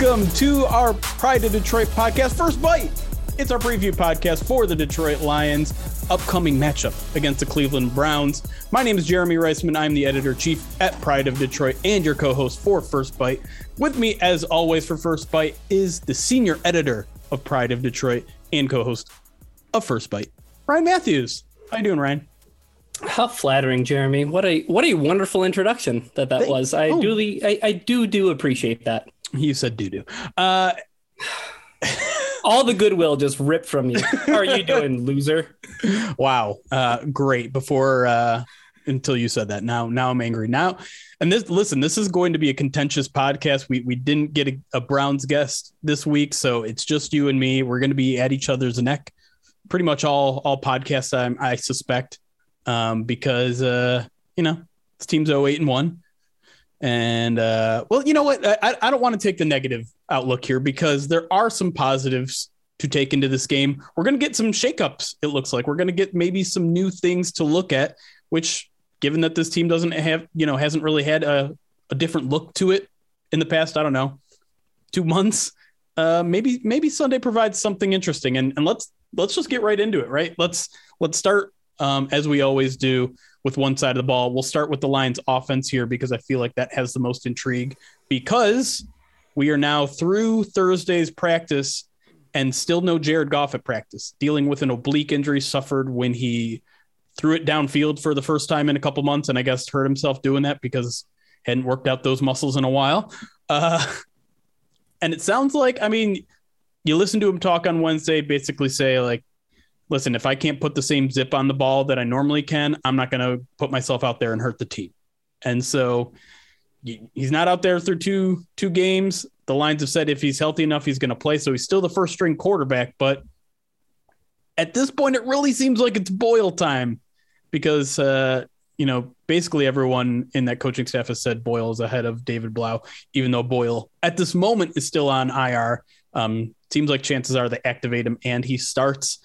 Welcome to our Pride of Detroit podcast, First Bite. It's our preview podcast for the Detroit Lions' upcoming matchup against the Cleveland Browns. My name is Jeremy Reisman. I'm the editor-in-chief at Pride of Detroit and your co-host for First Bite. With me, as always, for First Bite is the senior editor of Pride of Detroit and co-host of First Bite, Ryan Matthews. How you doing, Ryan? How flattering, Jeremy. What a wonderful introduction that was. I do appreciate that. You said doo-doo. All the goodwill just ripped from you. How are you doing, loser? Wow. Great. Until you said that. Now I'm angry. This is going to be a contentious podcast. We didn't get a Browns guest this week, so it's just you and me. We're going to be at each other's neck pretty much all podcasts, I suspect, because, this team's 0-8-1. And, you know what? I don't want to take the negative outlook here because there are some positives to take into this game. We're going to get some shakeups. It looks like we're going to get maybe some new things to look at, which given that this team doesn't have, hasn't really had a different look to it in the past, 2 months, maybe Sunday provides something interesting and let's just get right into it. Right. Let's start, as we always do, with one side of the ball. We'll start with the Lions offense here because I feel like that has the most intrigue because we are now through Thursday's practice and still no Jared Goff at practice, dealing with an oblique injury suffered when he threw it downfield for the first time in a couple months. And I guess hurt himself doing that because hadn't worked out those muscles in a while. And it sounds like, you listen to him talk on Wednesday, basically say like, listen, if I can't put the same zip on the ball that I normally can, I'm not going to put myself out there and hurt the team. And so he's not out there through two games. The Lions have said if he's healthy enough, he's going to play. So he's still the first string quarterback. But at this point, it really seems like it's Boyle time because, basically everyone in that coaching staff has said Boyle is ahead of David Blough, even though Boyle at this moment is still on IR. Seems like chances are they activate him and he starts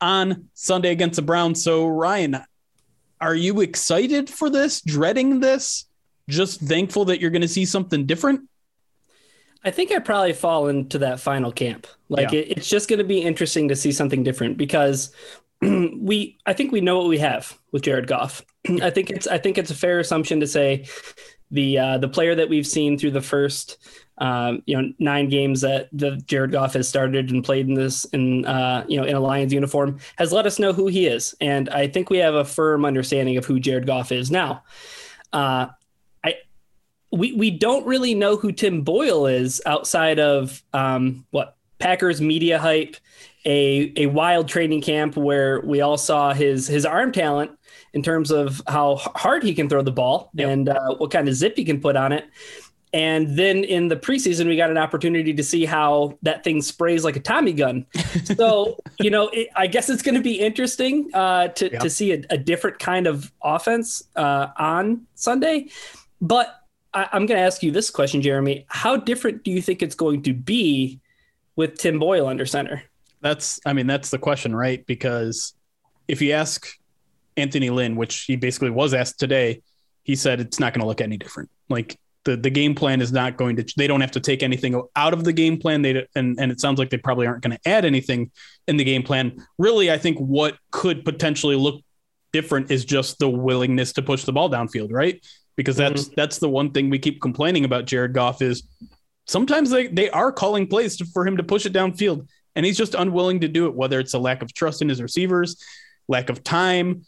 on Sunday against the Browns. So Ryan, are you excited for this, dreading this, just thankful that you're going to see something different? I think I probably fall into that final camp. It's just going to be interesting to see something different because I think we know what we have with Jared Goff. I think it's a fair assumption to say the player that we've seen through the first, 9 games that the Jared Goff has started and played in a Lions uniform has let us know who he is. And I think we have a firm understanding of who Jared Goff is now. We don't really know who Tim Boyle is outside of Packers media hype, a wild training camp where we all saw his arm talent in terms of how hard he can throw the ball. Yep. And what kind of zip he can put on it. And then in the preseason, we got an opportunity to see how that thing sprays like a Tommy gun. So, I guess it's going to be interesting to see a different kind of offense on Sunday. But I'm going to ask you this question, Jeremy. How different do you think it's going to be with Tim Boyle under center? That's the question, right? Because if you ask Anthony Lynn, which he basically was asked today, he said it's not going to look any different. Like, The game plan is not going to, they don't have to take anything out of the game plan. And it sounds like they probably aren't going to add anything in the game plan. Really, I think what could potentially look different is just the willingness to push the ball downfield, right? Because that's the one thing we keep complaining about Jared Goff is sometimes they are calling plays for him to push it downfield. And he's just unwilling to do it, whether it's a lack of trust in his receivers, lack of time,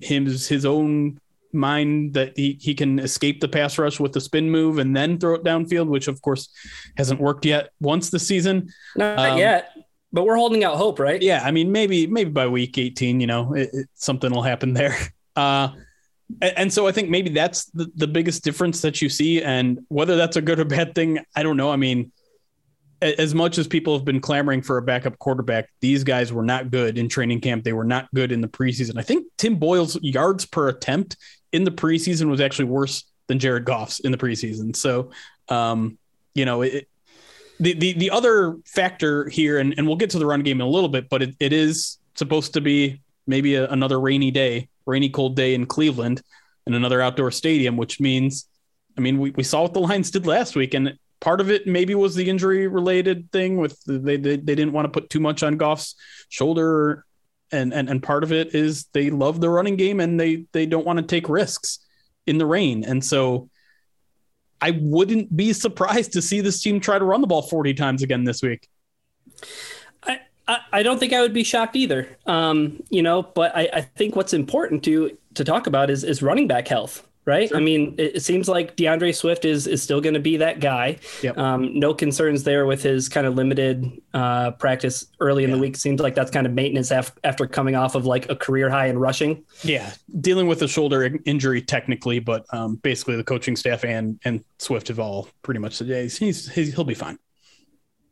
his own mind that he can escape the pass rush with the spin move and then throw it downfield, which of course hasn't worked yet once this season. Not yet, but we're holding out hope, right? Yeah. I mean, maybe by week 18, something will happen there. And so I think maybe that's the biggest difference that you see, and whether that's a good or bad thing, I don't know. I mean, as much as people have been clamoring for a backup quarterback, these guys were not good in training camp. They were not good in the preseason. I think Tim Boyle's yards per attempt in the preseason was actually worse than Jared Goff's in the preseason. So, the other factor here, and we'll get to the run game in a little bit, but it is supposed to be maybe another rainy, cold day in Cleveland and another outdoor stadium, which means, we saw what the Lions did last week, and part of it maybe was the injury related thing with they didn't want to put too much on Goff's shoulder. And part of it is they love the running game and they don't want to take risks in the rain. And so I wouldn't be surprised to see this team try to run the ball 40 times again this week. I don't think I would be shocked either. But I think what's important to talk about is running back health. Right. Sure. I mean, it seems like DeAndre Swift is still going to be that guy. Yep. No concerns there with his kind of limited practice early in the week. Seems like that's kind of maintenance after coming off of like a career high in rushing. Yeah. Dealing with a shoulder injury technically, but basically the coaching staff and Swift have all pretty much said, he'll be fine.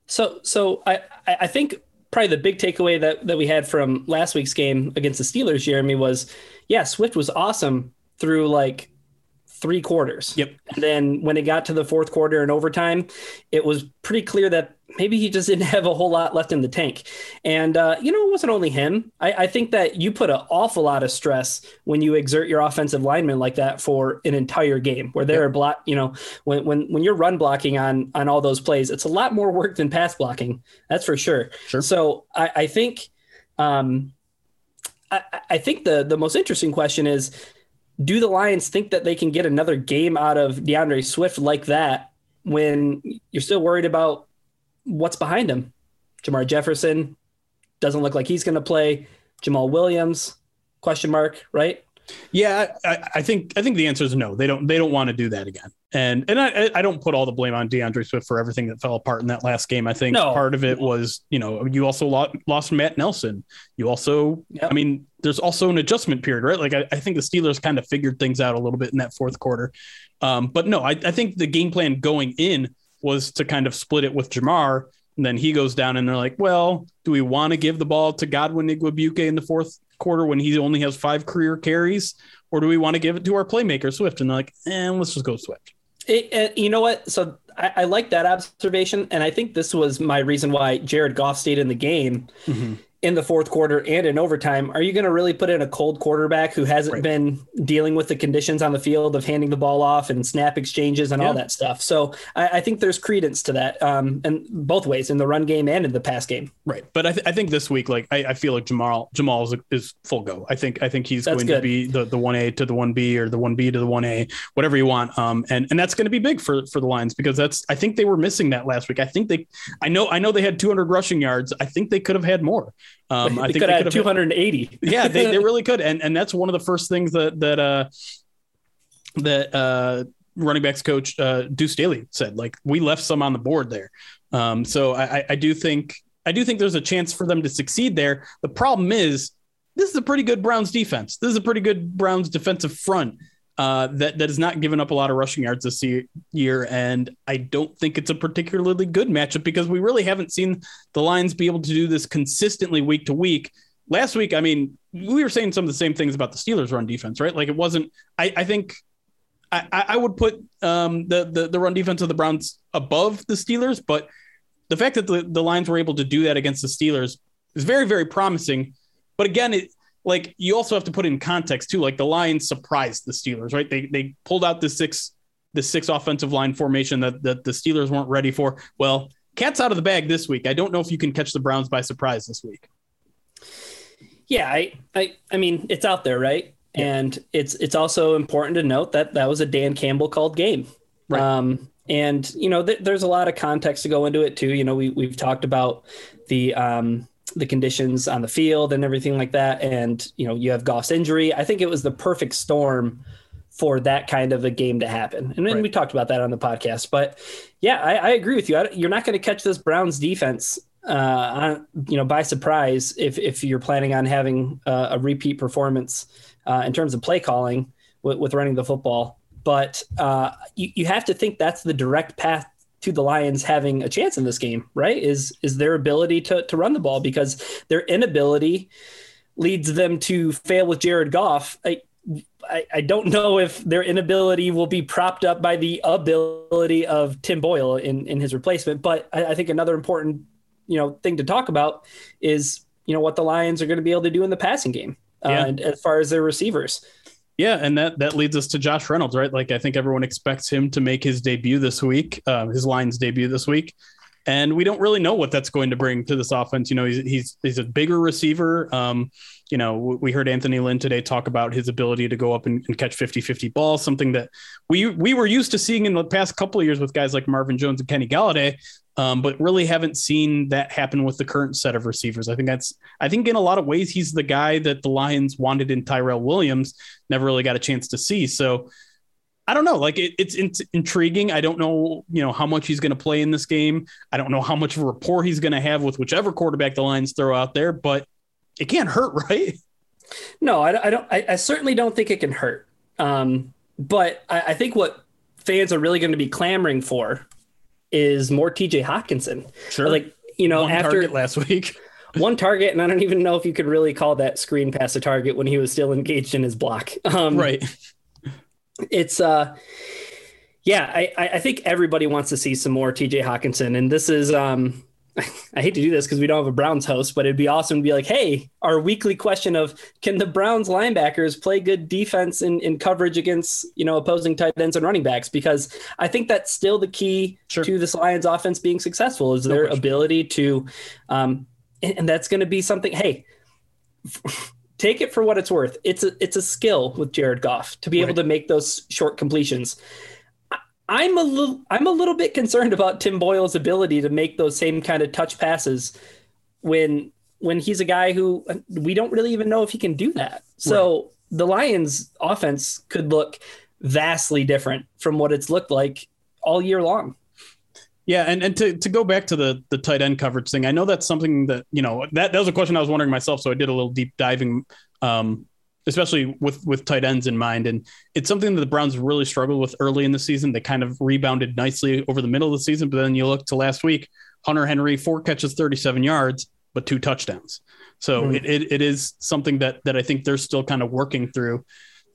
So I think probably the big takeaway that we had from last week's game against the Steelers, Jeremy, was, Swift was awesome through like three quarters. Yep. And then when it got to the fourth quarter and overtime, it was pretty clear that maybe he just didn't have a whole lot left in the tank. And, it wasn't only him. I think that you put an awful lot of stress when you exert your offensive linemen like that for an entire game where they're block, when you're run blocking on all those plays, it's a lot more work than pass blocking. That's for sure. Sure. So I think, I think the most interesting question is, do the Lions think that they can get another game out of DeAndre Swift like that when you're still worried about what's behind him? Jamar Jefferson doesn't look like he's going to play. Jamal Williams, question mark, right? Yeah, I think the answer is no. They don't want to do that again. And I don't put all the blame on DeAndre Swift for everything that fell apart in that last game. I think part of it was, you also lost Matt Nelson. You also, there's also an adjustment period, right? Like I think the Steelers kind of figured things out a little bit in that fourth quarter. But no, I think the game plan going in was to kind of split it with Jamar, and then he goes down and they're like, well, do we want to give the ball to Godwin Igwebuike in the fourth quarter when he only has 5 career carries, or do we want to give it to our playmaker Swift? And they're like, let's just go Swift. You know what? So I like that observation. And I think this was my reason why Jared Goff stayed in the game in the fourth quarter and in overtime. Are you going to really put in a cold quarterback who hasn't been dealing with the conditions on the field of handing the ball off and snap exchanges and all that stuff? So I think there's credence to that and both ways, in the run game and in the pass game. Right. But I think this week, like I feel like Jamal is full go. I think he's to be the 1A to the 1B or the 1B to the 1A, whatever you want. And that's going to be big for the Lions, because I think they were missing that last week. I know they had 200 rushing yards. I think they could have had more. I think they could have 280. Yeah, they really could. And that's one of the first things that running backs coach Deuce Daly said, like, we left some on the board there. So I do think there's a chance for them to succeed there. The problem is, this is a pretty good Browns defense. This is a pretty good Browns defensive front that has not given up a lot of rushing yards this year. And I don't think it's a particularly good matchup, because we really haven't seen the Lions be able to do this consistently week to week. Last week, we were saying some of the same things about the Steelers run defense, right? Like, it wasn't, I think I would put the run defense of the Browns above the Steelers, but the fact that the Lions were able to do that against the Steelers is very, very promising. But again, like, you also have to put in context too, like, the Lions surprised the Steelers, right? They pulled out the six offensive line formation that the Steelers weren't ready for. Well, cat's out of the bag this week. I don't know if you can catch the Browns by surprise this week. Yeah. I mean, it's out there, right? Yeah. And it's also important to note that was a Dan Campbell called game. Right. And, you know, there's a lot of context to go into it too. You know, we've talked about the conditions on the field and everything like that. And, you know, you have Goff's injury. I think it was the perfect storm for that kind of a game to happen. And then we talked about that on the podcast, but yeah, I agree with you. You're not going to catch this Browns defense by surprise if you're planning on having a repeat performance in terms of play calling with running the football. But you have to think that's the direct path to the Lions having a chance in this game, right? Is their ability to run the ball, because their inability leads them to fail with Jared Goff. I don't know if their inability will be propped up by the ability of Tim Boyle in his replacement. But I think another important, thing to talk about is, what the Lions are going to be able to do in the passing game and as far as their receivers. Yeah. And that leads us to Josh Reynolds, right? Like, I think everyone expects him to make his debut this week, his Lions debut this week. And we don't really know what that's going to bring to this offense. You know, he's a bigger receiver. We heard Anthony Lynn today talk about his ability to go up and catch 50-50 balls, something that we were used to seeing in the past couple of years with guys like Marvin Jones and Kenny Golladay, but really haven't seen that happen with the current set of receivers. I think in a lot of ways, he's the guy that the Lions wanted in Tyrell Williams, never really got a chance to see. So I don't know. Like it's intriguing. I don't know, how much he's going to play in this game. I don't know how much of a rapport he's going to have with whichever quarterback the Lions throw out there, but it can't hurt, right? No, I certainly don't think it can hurt. But I think what fans are really going to be clamoring for is more T.J. Hockenson. Sure. Like, one after last week, one target. And I don't even know if you could really call that screen pass a target when he was still engaged in his block. Right. It's I think everybody wants to see some more T.J. Hockenson. And this is, I hate to do this because we don't have a Browns host, but it'd be awesome to be like, hey, our weekly question of can the Browns linebackers play good defense in coverage against, opposing tight ends and running backs? Because I think that's still the key to this Lions offense being successful is their ability to, and that's going to be something, hey, take it for what it's worth. It's a skill with Jared Goff to be able to make those short completions. I'm a little bit concerned about Tim Boyle's ability to make those same kind of touch passes when he's a guy who we don't really even know if he can do that. So the Lions offense could look vastly different from what it's looked like all year long. Yeah. And to go back to the tight end coverage thing, I know that's something that, that was a question I was wondering myself. So I did a little deep diving, especially with tight ends in mind. And it's something that the Browns really struggled with early in the season. They kind of rebounded nicely over the middle of the season, but then you look to last week, Hunter Henry, 4 catches, 37 yards, but 2 touchdowns. So it is something that I think they're still kind of working through.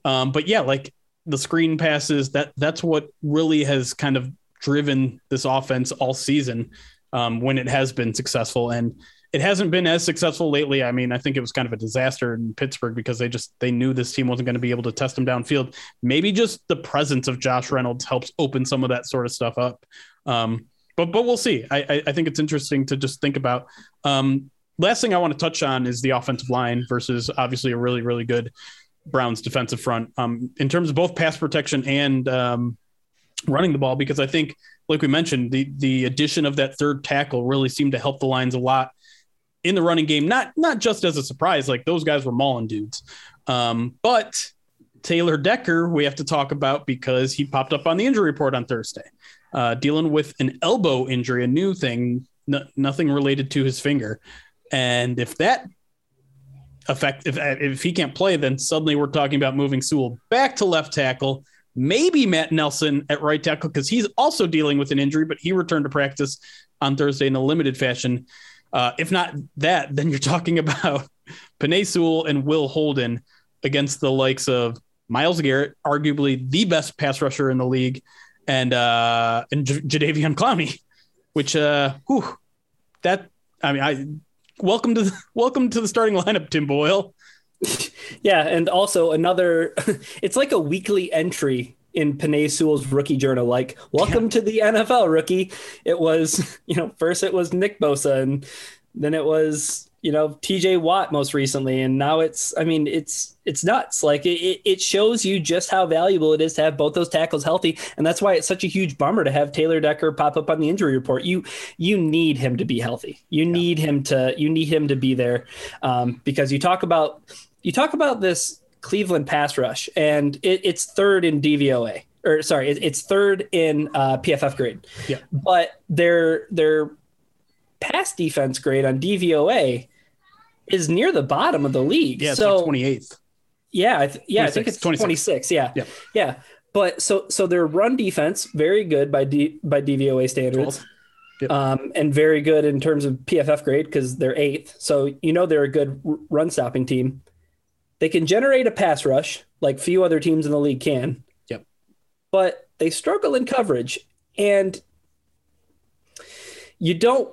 But yeah, like the screen passes, that's what really has kind of driven this offense all season when it has been successful. And it hasn't been as successful lately. I mean, I think it was kind of a disaster in Pittsburgh because they knew this team wasn't going to be able to test them downfield. Maybe just the presence of Josh Reynolds helps open some of that sort of stuff up. But we'll see. I think it's interesting to just think about. Last thing I want to touch on is the offensive line versus obviously a really, really good Browns defensive front in terms of both pass protection and running the ball, because I think, like we mentioned, the addition of that third tackle really seemed to help the Lions a lot in the running game, not just as a surprise, like those guys were mauling dudes. But Taylor Decker, we have to talk about because he popped up on the injury report on Thursday, dealing with an elbow injury, a new thing, nothing related to his finger. And if that affect, if he can't play, then suddenly we're talking about moving Sewell back to left tackle, maybe Matt Nelson at right tackle, because he's also dealing with an injury, but he returned to practice on Thursday in a limited fashion. If not that, then you're talking about Penei Sewell and Will Holden against the likes of Myles Garrett, arguably the best pass rusher in the league, and Jadeveon Clowney, which welcome to the starting lineup, Tim Boyle. Yeah, and also another, it's like a weekly entry in Penei Sewell's rookie journal, like welcome to the NFL, rookie. It was, first it was Nick Bosa and Then it was, you know, T.J. Watt most recently. And now it's, I mean, it's nuts. Like it shows you just how valuable it is to have both those tackles healthy. And that's why it's such a huge bummer to have Taylor Decker pop up on the injury report. You need him to be healthy. You need him to be there because you talk about this Cleveland pass rush and it's third in DVOA or sorry, it's third in PFF grade, yeah. But they're pass defense grade on DVOA is near the bottom of the league. Yeah, it's so like 28th. Yeah. I think it's 26. Yeah. Yeah. Yeah. But so their run defense, very good by DVOA standards, yep. And very good in terms of PFF grade because they're eighth. So, you know, they're a good run stopping team. They can generate a pass rush like few other teams in the league can, yep. But they struggle in coverage and you don't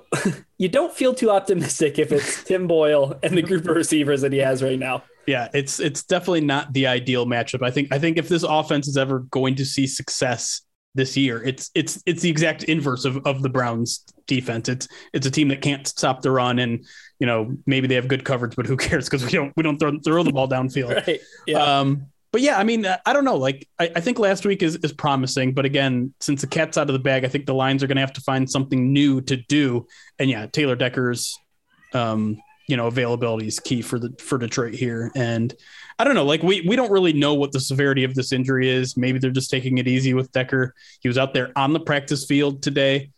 feel too optimistic if it's Tim Boyle and the group of receivers that he has right now. Yeah, it's definitely not the ideal matchup. I think if this offense is ever going to see success this year, it's the exact inverse of the Browns defense. It's a team that can't stop the run and, you know, maybe they have good coverage, but who cares? Cause we don't throw the ball downfield. Right. Yeah. But yeah, I mean, I don't know. Like, I think last week is promising, but again, since the cat's out of the bag, I think the Lions are going to have to find something new to do. And yeah, Taylor Decker's, you know, availability is key for Detroit here. And I don't know, like we don't really know what the severity of this injury is. Maybe they're just taking it easy with Decker. He was out there on the practice field today.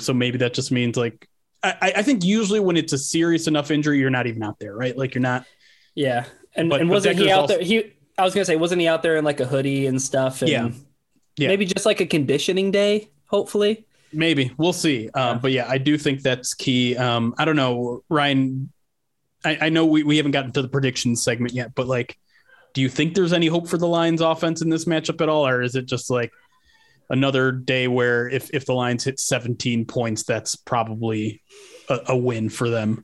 So maybe that just means like, I think usually when it's a serious enough injury, you're not even out there, right? Like you're not. Yeah. And wasn't Decker's he out also, there? I was going to say, wasn't he out there in like a hoodie and stuff? And yeah. Maybe just like a conditioning day, hopefully. Maybe. We'll see. But yeah, I do think that's key. I don't know, Ryan, I know we haven't gotten to the predictions segment yet, but like, do you think there's any hope for the Lions offense in this matchup at all? Or is it just like another day where if the Lions hit 17 points, that's probably a win for them?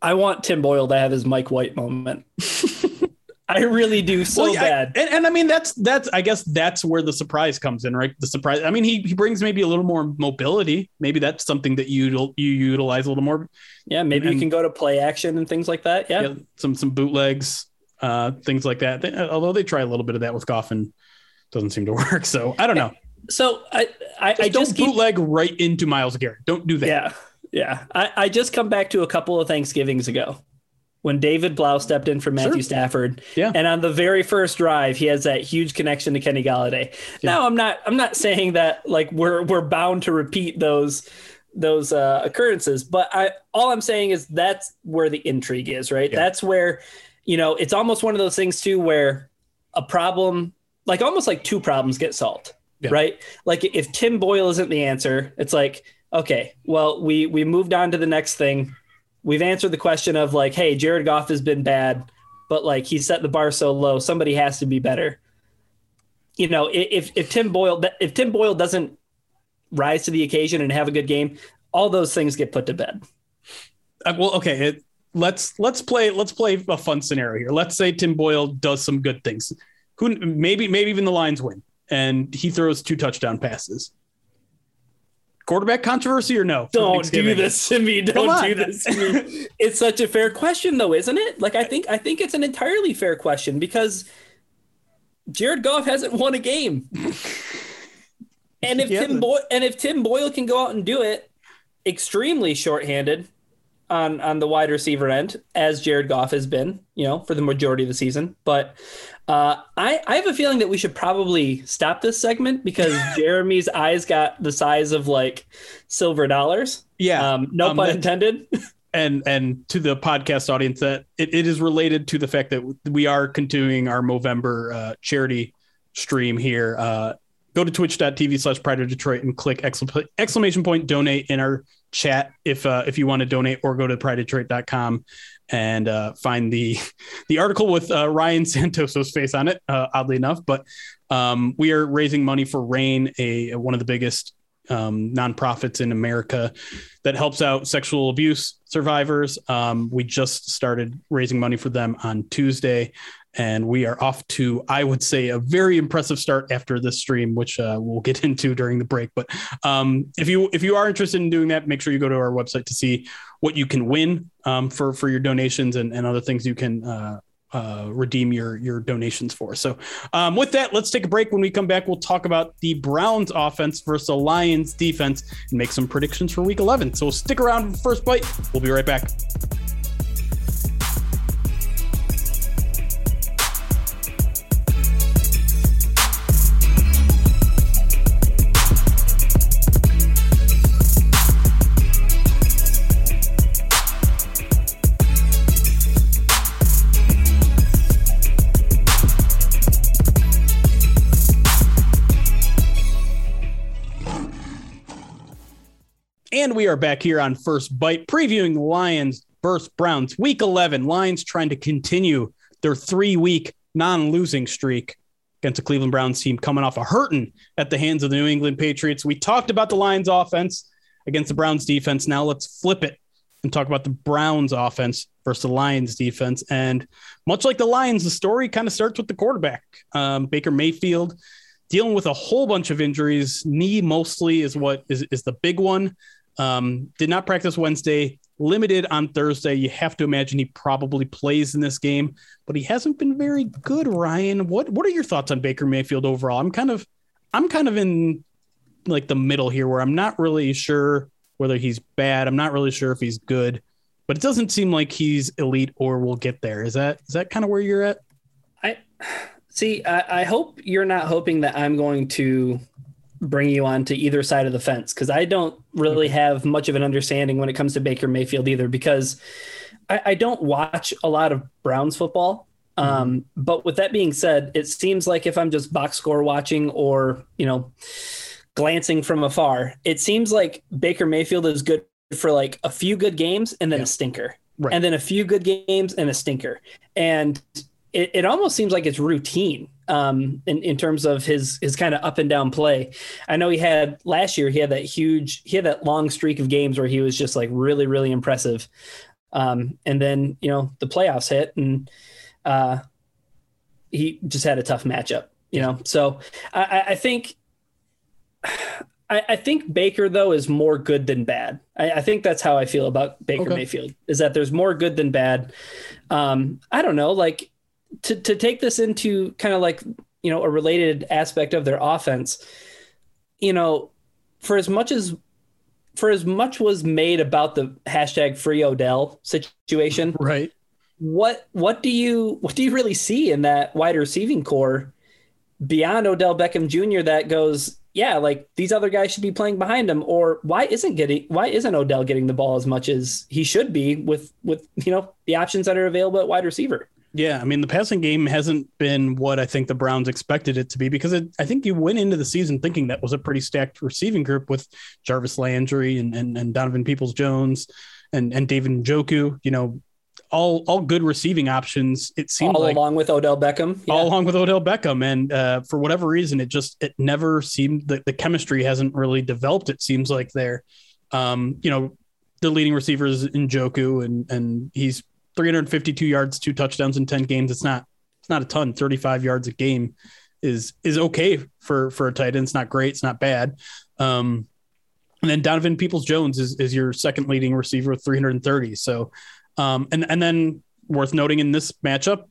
I want Tim Boyle to have his Mike White moment. I really do bad. And I mean, that's, I guess that's where the surprise comes in, right? The surprise. I mean, he brings maybe a little more mobility. Maybe that's something that you utilize a little more. Yeah. Maybe you can go to play action and things like that. Yeah. Some bootlegs, things like that. Although they try a little bit of that with Goff and doesn't seem to work. So I don't know. So I just don't bootleg right into Myles Garrett. Don't do that. Yeah. Yeah. I just come back to a couple of Thanksgivings ago, when David Blough stepped in for Matthew Stafford, yeah. And on the very first drive, he has that huge connection to Kenny Golladay. Yeah. Now I'm not saying that like we're bound to repeat those occurrences, but all I'm saying is that's where the intrigue is, right? Yeah. That's where, you know, it's almost one of those things too, where a problem, like almost like two problems get solved, yeah. Right? Like if Tim Boyle isn't the answer, it's like, okay, well, we moved on to the next thing. We've answered the question of like, hey, Jared Goff has been bad, but like he set the bar so low, somebody has to be better. You know, if Tim Boyle doesn't rise to the occasion and have a good game, all those things get put to bed. Well, okay, let's play a fun scenario here. Let's say Tim Boyle does some good things. Who maybe even the Lions win and he throws 2 touchdown passes. Quarterback controversy or no? Don't do this to me. Don't do this to me. It's such a fair question though, isn't it? Like I think it's an entirely fair question because Jared Goff hasn't won a game. And if Tim Boyle can go out and do it extremely shorthanded on the wide receiver end, as Jared Goff has been, you know, for the majority of the season. But I have a feeling that we should probably stop this segment because Jeremy's eyes got the size of like silver dollars. Yeah. No pun intended. And to the podcast audience, that it is related to the fact that we are continuing our Movember charity stream here. Go to twitch.tv/Pride of Detroit and click ! Donate in our chat if you want to donate, or go to pridedetroit.com and find the article with Ryan Santoso's face on it, oddly enough. But we are raising money for RAIN, one of the biggest nonprofits in America that helps out sexual abuse survivors. We just started raising money for them on Tuesday. And we are off to, I would say, a very impressive start after this stream, which we'll get into during the break. But if you are interested in doing that, make sure you go to our website to see what you can win for your donations and other things you can redeem your donations for. So with that, let's take a break. When we come back, we'll talk about the Browns offense versus the Lions defense and make some predictions for week 11. So stick around for First Bite. We'll be right back. And we are back here on First Bite, previewing the Lions versus Browns. Week 11, Lions trying to continue their 3-week non-losing streak against the Cleveland Browns team coming off a hurting at the hands of the New England Patriots. We talked about the Lions offense against the Browns defense. Now let's flip it and talk about the Browns offense versus the Lions defense. And much like the Lions, the story kind of starts with the quarterback, Baker Mayfield, dealing with a whole bunch of injuries. Knee mostly is what is the big one. Did not practice Wednesday, limited on Thursday. You have to imagine he probably plays in this game, but he hasn't been very good. Ryan, what are your thoughts on Baker Mayfield overall? I'm kind of in like the middle here where I'm not really sure whether he's bad. I'm not really sure if he's good, but it doesn't seem like he's elite or will get there. Is that kind of where you're at? I hope you're not hoping that I'm going to bring you on to either side of the fence, because I don't really have much of an understanding when it comes to Baker Mayfield either, because I don't watch a lot of Browns football. But with that being said, it seems like if I'm just box score watching or, glancing from afar, it seems like Baker Mayfield is good for like a few good games and then a stinker, right. And then a few good games and a stinker. And it almost seems like it's routine. In terms of his kind of up and down play. I know last year he had that long streak of games where he was just like really, really impressive. And then, the playoffs hit and he just had a tough matchup, So I think Baker though is more good than bad. I think that's how I feel about Baker Mayfield, is that there's more good than bad. I don't know, like, to take this into kind of like, a related aspect of their offense, for as much was made about the #FreeOdell situation, right? What do you really see in that wide receiving core beyond Odell Beckham Jr. that goes, yeah, like these other guys should be playing behind him, or why isn't Odell getting the ball as much as he should be with, the options that are available at wide receiver? Yeah, I mean, the passing game hasn't been what I think the Browns expected it to be, because I think you went into the season thinking that was a pretty stacked receiving group with Jarvis Landry and Donovan Peoples-Jones and David Njoku, all good receiving options. It seemed all like along with Odell Beckham, And for whatever reason, it never seemed that the chemistry hasn't really developed. It seems like they're, the leading receivers in Njoku and he's 352 yards, 2 touchdowns in 10 games. It's not a ton. 35 yards a game is okay for a tight end. It's not great. It's not bad. And then Donovan Peoples-Jones is your second leading receiver with 330. So, and then worth noting in this matchup,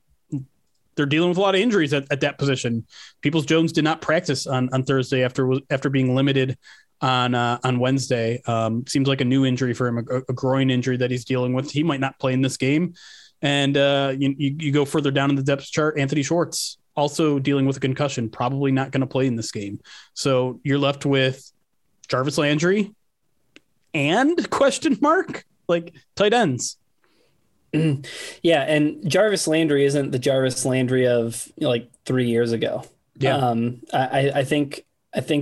they're dealing with a lot of injuries at that position. Peoples-Jones did not practice on Thursday after being limited on Wednesday. Seems like a new injury for him, a groin injury that he's dealing with. He might not play in this game. And you go further down in the depth chart, Anthony Schwartz also dealing with a concussion, probably not going to play in this game. So you're left with Jarvis Landry and tight ends. Yeah. And Jarvis Landry isn't the Jarvis Landry of 3 years ago. Yeah. I think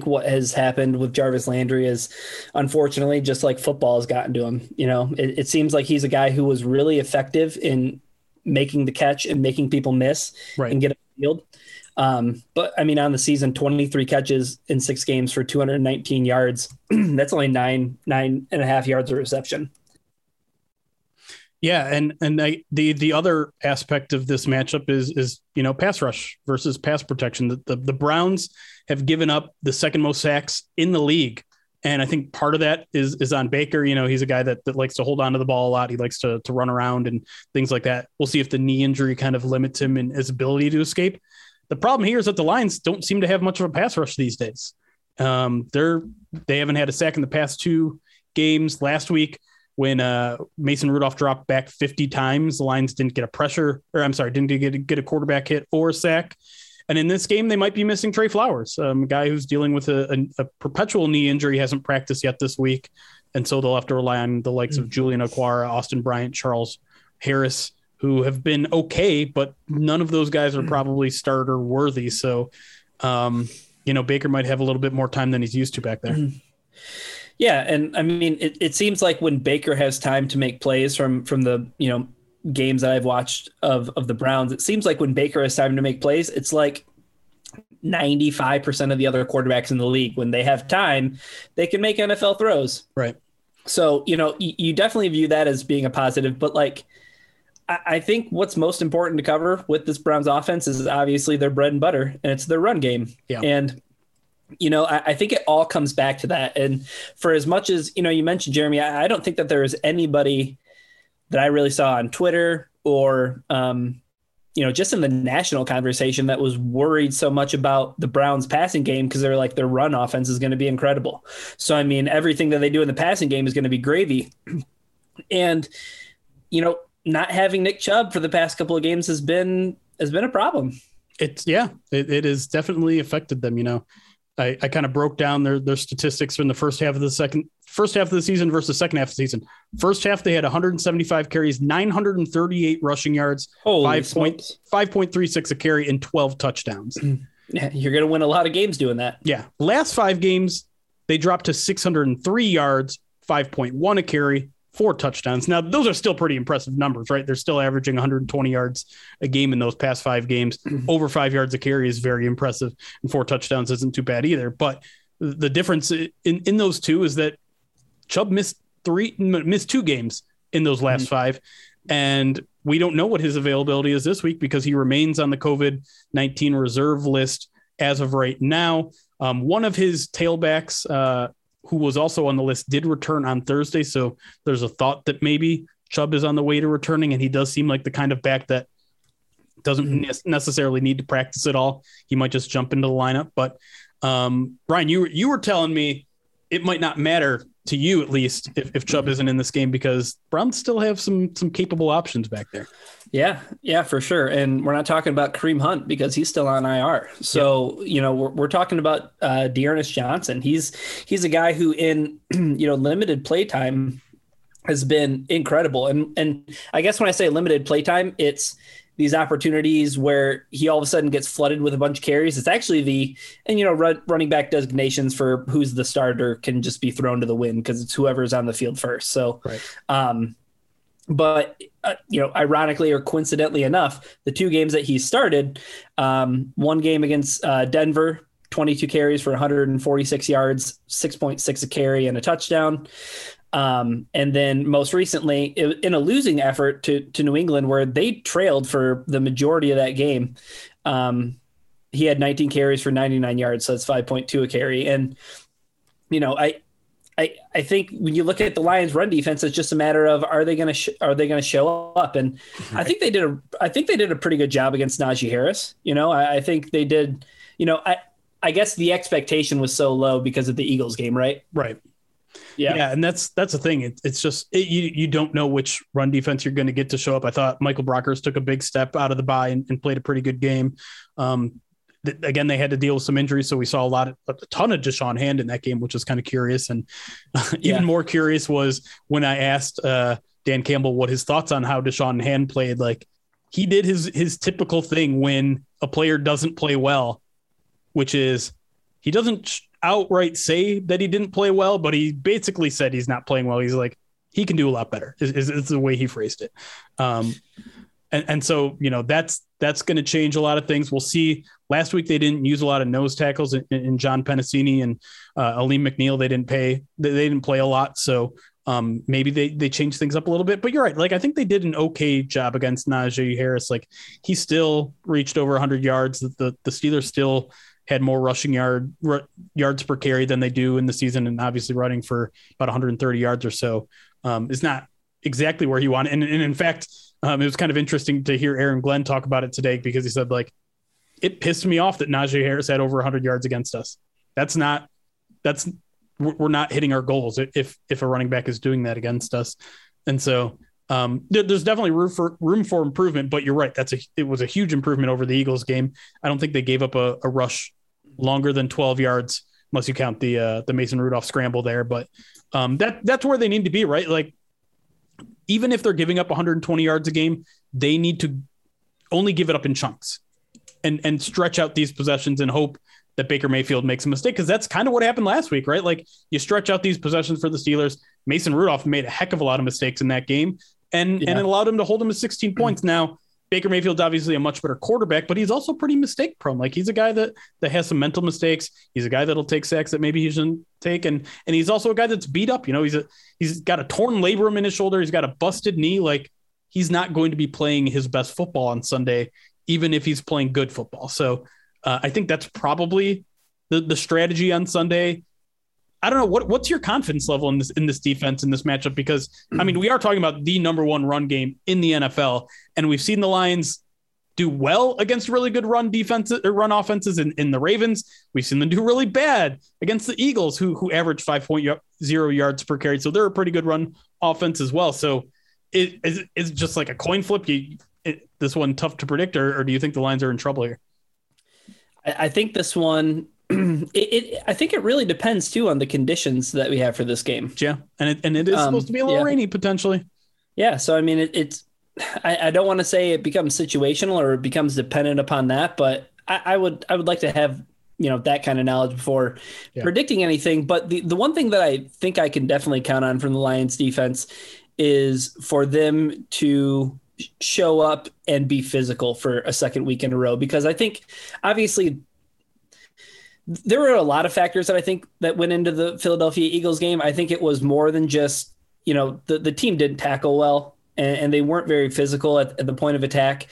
what has happened with Jarvis Landry is, unfortunately, just like football has gotten to him. It seems like he's a guy who was really effective in making the catch and making people miss and get on the field. But I mean, on the season, 23 catches in 6 games for 219 yards. That's only nine and a half yards of reception. Yeah, and the other aspect of this matchup is pass rush versus pass protection. The Browns have given up the second most sacks in the league, and I think part of that is on Baker. You know, he's a guy that likes to hold on to the ball a lot. He likes to run around and things like that. We'll see if the knee injury kind of limits him in his ability to escape. The problem here is that the Lions don't seem to have much of a pass rush these days. They haven't had a sack in the past two games. Last week, when Mason Rudolph dropped back 50 times, the Lions didn't get didn't get a quarterback hit or a sack. And in this game, they might be missing Trey Flowers, a guy who's dealing with a perpetual knee injury, hasn't practiced yet this week. And so they'll have to rely on the likes of Julian Aquara, Austin Bryant, Charles Harris, who have been okay, but none of those guys are probably starter worthy. So, Baker might have a little bit more time than he's used to back there. Mm-hmm. Yeah. And I mean, it seems like when Baker has time to make plays from the, games that I've watched of the Browns, it seems like when Baker has time to make plays, it's like 95% of the other quarterbacks in the league, when they have time, they can make NFL throws. Right. So, you definitely view that as being a positive, but like, I think what's most important to cover with this Browns offense is obviously their bread and butter, and it's their run game. Yeah. And, I think it all comes back to that. And for as much as, you mentioned, Jeremy, I don't think that there is anybody that I really saw on Twitter or, just in the national conversation that was worried so much about the Browns passing game, because they're like, their run offense is going to be incredible. So, I mean, everything that they do in the passing game is going to be gravy. And, not having Nick Chubb for the past couple of games has been a problem. It has definitely affected them. I kind of broke down their statistics from the first half of the season versus second half of the season. First half, they had 175 carries, 938 rushing yards, 5.36 a carry, and 12 touchdowns. Yeah, you're going to win a lot of games doing that. Yeah. Last five games, they dropped to 603 yards, 5.1 a carry, 4 touchdowns. Now, those are still pretty impressive numbers, right? They're still averaging 120 yards a game in those past five games. Mm-hmm. Over 5 yards a carry is very impressive, and 4 touchdowns isn't too bad either. But the difference in those two is that Chubb missed 2 games in those last 5. And we don't know what his availability is this week, because he remains on the COVID-19 reserve list as of right now. One of his tailbacks, who was also on the list, did return on Thursday. So there's a thought that maybe Chubb is on the way to returning, and he does seem like the kind of back that doesn't necessarily need to practice at all. He might just jump into the lineup. But Brian, you were telling me it might not matter to you, at least, if Chubb isn't in this game, because Browns still have some capable options back there. Yeah, for sure. And we're not talking about Kareem Hunt, because he's still on IR. So, we're talking about Dearness Johnson. He's a guy who in, limited playtime has been incredible. And I guess when I say limited playtime, it's these opportunities where he all of a sudden gets flooded with a bunch of carries. It's actually running back designations for who's the starter can just be thrown to the wind, because it's whoever's on the field first. So, right. But ironically or coincidentally enough, the 2 games that he started, one game against Denver, 22 carries for 146 yards, 6.6 a carry and a touchdown. And then most recently, in a losing effort to New England, where they trailed for the majority of that game, he had 19 carries for 99 yards. So that's 5.2 a carry. And, I think when you look at the Lions' run defense, it's just a matter of are they going to show up? And right. I think they did a pretty good job against Najee Harris. I think they did. I guess the expectation was so low because of the Eagles game, right? Right. Yeah, and that's the thing. It's just you don't know which run defense you're going to get to show up. I thought Michael Brockers took a big step out of the bye and played a pretty good game. Again, they had to deal with some injuries, so we saw a ton of Deshaun Hand in that game, which is kind of curious. And even more curious was when I asked Dan Campbell what his thoughts on how Deshaun Hand played. Like, he did his typical thing when a player doesn't play well, which is he doesn't outright say that he didn't play well, but he basically said he's not playing well. He's like, he can do a lot better is the way he phrased it. So, that's going to change a lot of things. We'll see. Last week, they didn't use a lot of nose tackles in John Pennicini and Aleem McNeil. They didn't play a lot. So Maybe they change things up a little bit, but you're right. Like, I think they did an okay job against Najee Harris. Like, he still reached over 100 yards. The Steelers still had more rushing yards per carry than they do in the season, and obviously running for about 130 yards or so is not exactly where he wanted. And in fact, it was kind of interesting to hear Aaron Glenn talk about it today, because he said, like, it pissed me off that Najee Harris had over 100 yards against us. We're not hitting our goals if a running back is doing that against us. And so there's definitely room for improvement, but you're right. It was a huge improvement over the Eagles game. I don't think they gave up a rush longer than 12 yards, unless you count the Mason Rudolph scramble there. But that's where they need to be, right? Like, even if they're giving up 120 yards a game, they need to only give it up in chunks and stretch out these possessions and hope that Baker Mayfield makes a mistake, because that's kind of what happened last week, right? Like, you stretch out these possessions for the Steelers. Mason Rudolph made a heck of a lot of mistakes in that game and it allowed him to hold him to 16 points. Now, Baker Mayfield's obviously a much better quarterback, but he's also pretty mistake prone. Like, he's a guy that has some mental mistakes. He's a guy that'll take sacks that maybe he shouldn't take. And he's also a guy that's beat up, you know, he's got a torn labrum in his shoulder. He's got a busted knee. Like, he's not going to be playing his best football on Sunday, even if he's playing good football. So, I think that's probably the strategy on Sunday. I don't know. What's your confidence level in this defense, in this matchup? Because, I mean, we are talking about the number one run game in the NFL, and we've seen the Lions do well against really good run defenses or run offenses in the Ravens. We've seen them do really bad against the Eagles, who averaged 5.0 yards per carry. So they're a pretty good run offense as well. So it's just like a coin flip. This one tough to predict, or do you think the Lions are in trouble here? I think this one, I think it really depends too on the conditions that we have for this game. Yeah, and it is supposed to be a little rainy potentially. Yeah, so I mean, I don't want to say it becomes situational or it becomes dependent upon that, but I would like to have, you know, that kind of knowledge before predicting anything. But the one thing that I think I can definitely count on from the Lions defense is for them to show up and be physical for a second week in a row, because I think obviously there were a lot of factors that I think that went into the Philadelphia Eagles game. I think it was more than just, you know, the team didn't tackle well and they weren't very physical at the point of attack,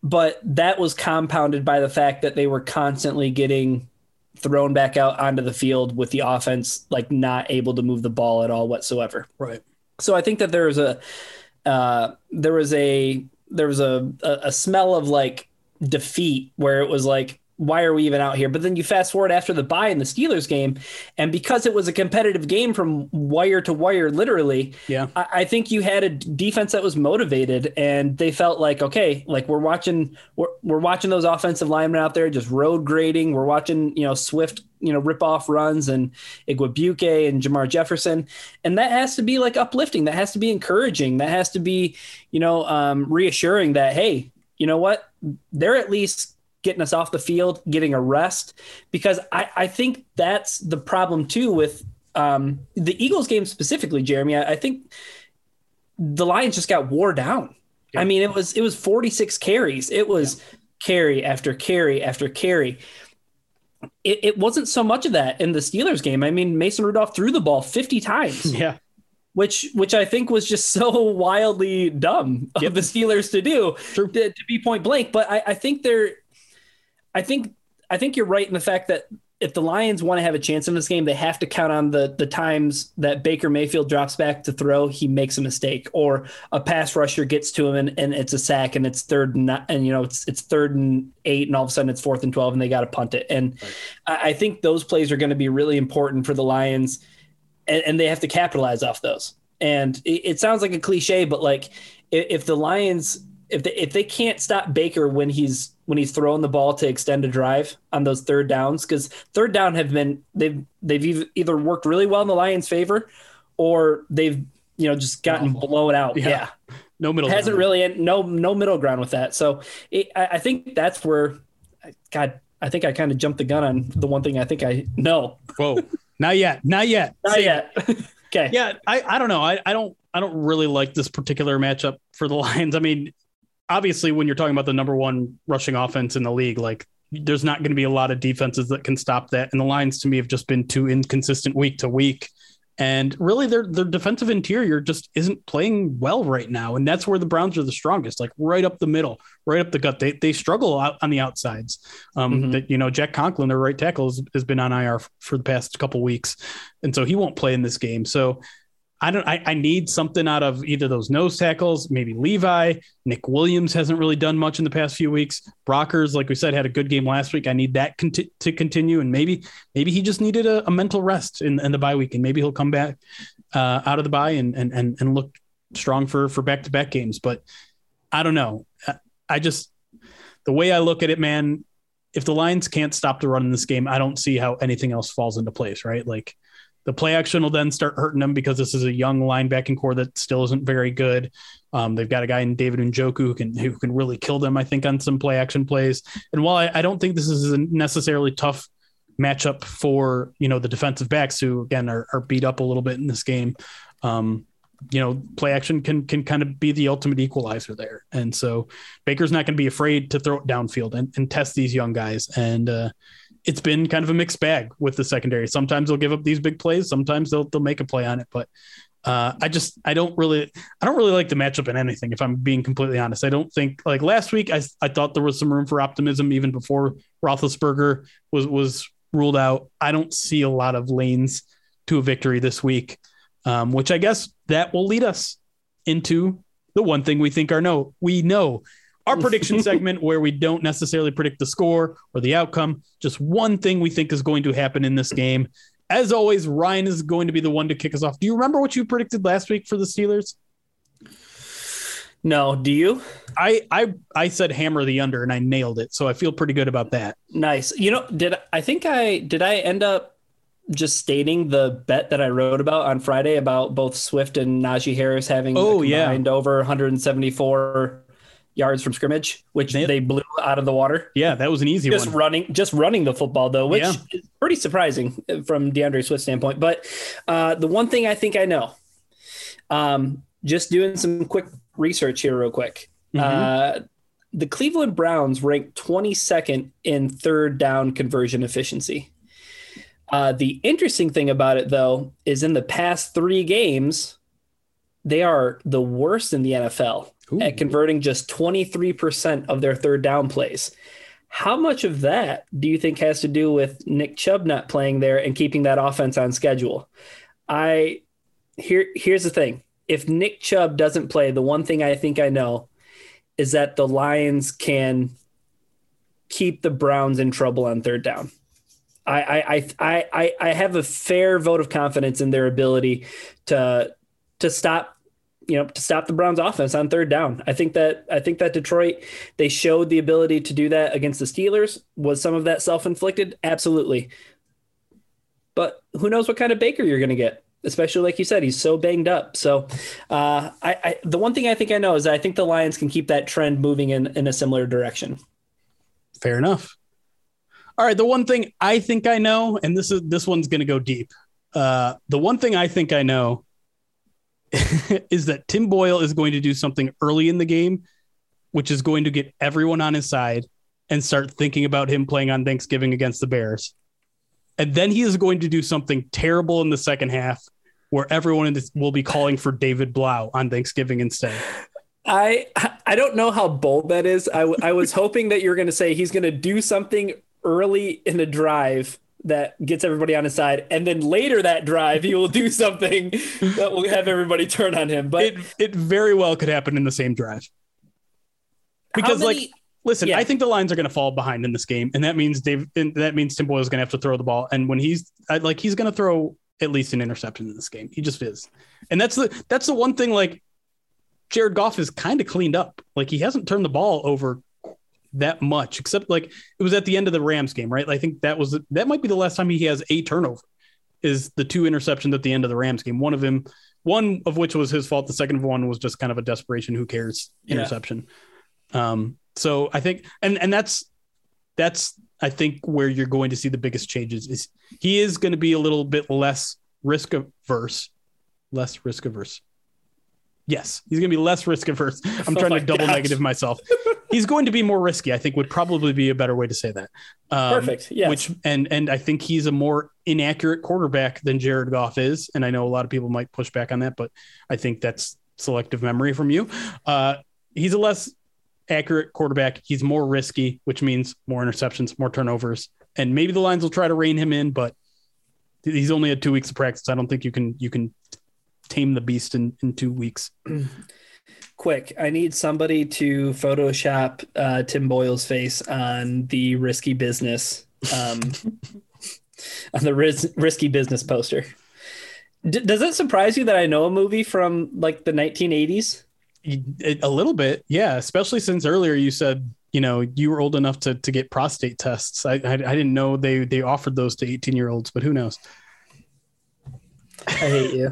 but that was compounded by the fact that they were constantly getting thrown back out onto the field with the offense, like, not able to move the ball at all whatsoever. Right. So I think that there was a smell of, like, defeat where it was like, why are we even out here? But then you fast forward after the bye in the Steelers game, and because it was a competitive game from wire to wire, literally, I think you had a defense that was motivated, and they felt like, okay, like, we're watching those offensive linemen out there just road grading. We're watching, you know, Swift, you know, rip off runs, and Igwebuike and Jamar Jefferson. And that has to be, like, uplifting. That has to be encouraging. That has to be, you know, reassuring that, hey, you know what, they're at least getting us off the field, getting a rest, because I think that's the problem too with the Eagles game specifically, Jeremy. I think the Lions just got wore down. Yeah. I mean, it was 46 carries. It was carry after carry after carry. It wasn't so much of that in the Steelers game. I mean, Mason Rudolph threw the ball 50 times. Yeah. Which I think was just so wildly dumb of the Steelers to do, to be point blank. But I think I think you're right in the fact that if the Lions want to have a chance in this game, they have to count on the times that Baker Mayfield drops back to throw, he makes a mistake, or a pass rusher gets to him and it's a sack, and it's it's 3rd and 8, and all of a sudden it's 4th and 12, and they got to punt it. And right. I think those plays are going to be really important for the Lions, and they have to capitalize off those. And it sounds like a cliche, but, like, if the Lions, if they can't stop Baker when he's throwing the ball to extend a drive on those third downs, because third down they've either worked really well in the Lions' favor, or they've, you know, just gotten blown out. Yeah. No middle. It hasn't really no middle ground with that. So I think that's where, God, I think I kind of jumped the gun on the one thing I think I know. Whoa, not yet, Okay. Yeah, I don't know. I don't really like this particular matchup for the Lions. I mean, obviously, when you're talking about the number one rushing offense in the league, like, there's not going to be a lot of defenses that can stop that. And the Lions, to me, have just been too inconsistent week to week. And really their defensive interior just isn't playing well right now. And that's where the Browns are the strongest, like right up the middle, right up the gut. They struggle out on the outsides. That, you know, Jack Conklin, their right tackle, has been on IR for the past couple weeks. And so he won't play in this game. So I need something out of either those nose tackles, maybe Levi. Nick Williams hasn't really done much in the past few weeks. Brockers, like we said, had a good game last week. I need that to continue. And maybe he just needed a mental rest in the bye week, and maybe he'll come back out of the bye and look strong for back-to-back games. But I don't know. I just, the way I look at it, man, if the Lions can't stop the run in this game, I don't see how anything else falls into place, right? Like, the play action will then start hurting them because this is a young linebacking core that still isn't very good. They've got a guy in David Njoku who can really kill them, I think, on some play action plays. And while I don't think this is a necessarily tough matchup for, you know, the defensive backs who, again, are beat up a little bit in this game, you know, play action can kind of be the ultimate equalizer there. And so Baker's not going to be afraid to throw it downfield and test these young guys. And, it's been kind of a mixed bag with the secondary. Sometimes they'll give up these big plays. Sometimes they'll make a play on it. But I don't really like the matchup in anything, if I'm being completely honest. I don't think, like last week, I thought there was some room for optimism even before Roethlisberger was ruled out. I don't see a lot of lanes to a victory this week, which I guess that will lead us into the one thing we think we know. Our prediction segment, where we don't necessarily predict the score or the outcome, just one thing we think is going to happen in this game. As always, Ryan is going to be the one to kick us off. Do you remember what you predicted last week for the Steelers? No, do you? I said hammer the under, and I nailed it, so I feel pretty good about that. Nice. You know, did I end up just stating the bet that I wrote about on Friday about both Swift and Najee Harris having over 174 yards from scrimmage, which they blew out of the water. Yeah, that was an easy one. Just running the football, though, which is pretty surprising from DeAndre Swift's standpoint. But the one thing I think I know, just doing some quick research here real quick. The Cleveland Browns ranked 22nd in third down conversion efficiency. The interesting thing about it, though, is in the past three games, they are the worst in the NFL. Ooh. At converting just 23% of their third down plays. How much of that do you think has to do with Nick Chubb not playing there and keeping that offense on schedule? Here's the thing. If Nick Chubb doesn't play, the one thing I think I know is that the Lions can keep the Browns in trouble on third down. I have a fair vote of confidence in their ability to stop, you know, to stop the Browns offense on third down. I think that Detroit, they showed the ability to do that against the Steelers. Was some of that self-inflicted? Absolutely. But who knows what kind of Baker you're going to get, especially like you said, he's so banged up. So the one thing I think I know is I think the Lions can keep that trend moving in a similar direction. Fair enough. All right. The one thing I think I know, and this one's going to go deep. The one thing I think I know is that Tim Boyle is going to do something early in the game, which is going to get everyone on his side and start thinking about him playing on Thanksgiving against the Bears. And then he is going to do something terrible in the second half where everyone will be calling for David Blough on Thanksgiving instead. I don't know how bold that is. I was hoping that you were going to say he's going to do something early in the drive that gets everybody on his side, and then later that drive he will do something that will have everybody turn on him. But it very well could happen in the same drive, because I think the Lions are going to fall behind in this game, and that means Tim Boyle is going to have to throw the ball, and when he's going to throw at least an interception in this game. He just is. And that's the one thing, like, Jared Goff is kind of cleaned up. Like, he hasn't turned the ball over that much, except like it was at the end of the Rams game, right? I think that might be the last time he has a turnover, is the two interceptions at the end of the Rams game. One of which was his fault. The second one was just kind of a desperation, who cares interception. Yeah. So I think, and that's, I think, where you're going to see the biggest changes is he is going to be a little bit less risk averse. Yes. He's going to be less risk averse. I'm trying to double negative myself. He's going to be more risky, I think, would probably be a better way to say that. Perfect. Yes. And I think he's a more inaccurate quarterback than Jared Goff is. And I know a lot of people might push back on that, but I think that's selective memory from you. He's a less accurate quarterback. He's more risky, which means more interceptions, more turnovers, and maybe the Lions will try to rein him in, but he's only had 2 weeks of practice. I don't think you can tame the beast in 2 weeks. Quick, I need somebody to Photoshop Tim Boyle's face on the risky business, on the risky business poster. Does it surprise you that I know a movie from like the 1980s? A little bit, yeah. Especially since earlier you said, you know, you were old enough to get prostate tests. I didn't know they offered those to 18-year-olds, but who knows? I hate you.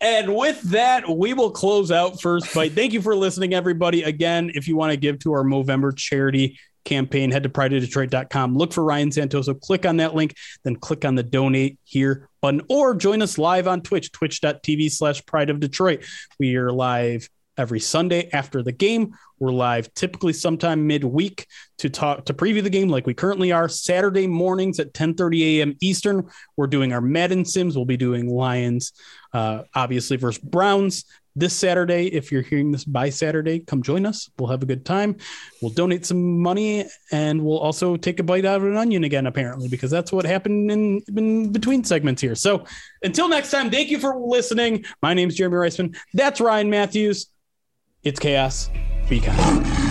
And with that, we will close out First Bite. Thank you for listening, everybody. Again, if you want to give to our Movember charity campaign, head to prideofdetroit.com. Look for Ryan Santoso. Click on that link, then click on the donate here button, or join us live on Twitch, twitch.tv/prideofdetroit. We are live every Sunday after the game. We're live typically sometime midweek to preview the game like we currently are. Saturday mornings at 10:30 a.m. Eastern, we're doing our Madden Sims. We'll be doing Lions, obviously, versus Browns this Saturday. If you're hearing this by Saturday, come join us. We'll have a good time. We'll donate some money, and we'll also take a bite out of an onion again, apparently, because that's what happened in between segments here. So until next time, thank you for listening. My name is Jeremy Reisman. That's Ryan Matthews. It's chaos. Be kind.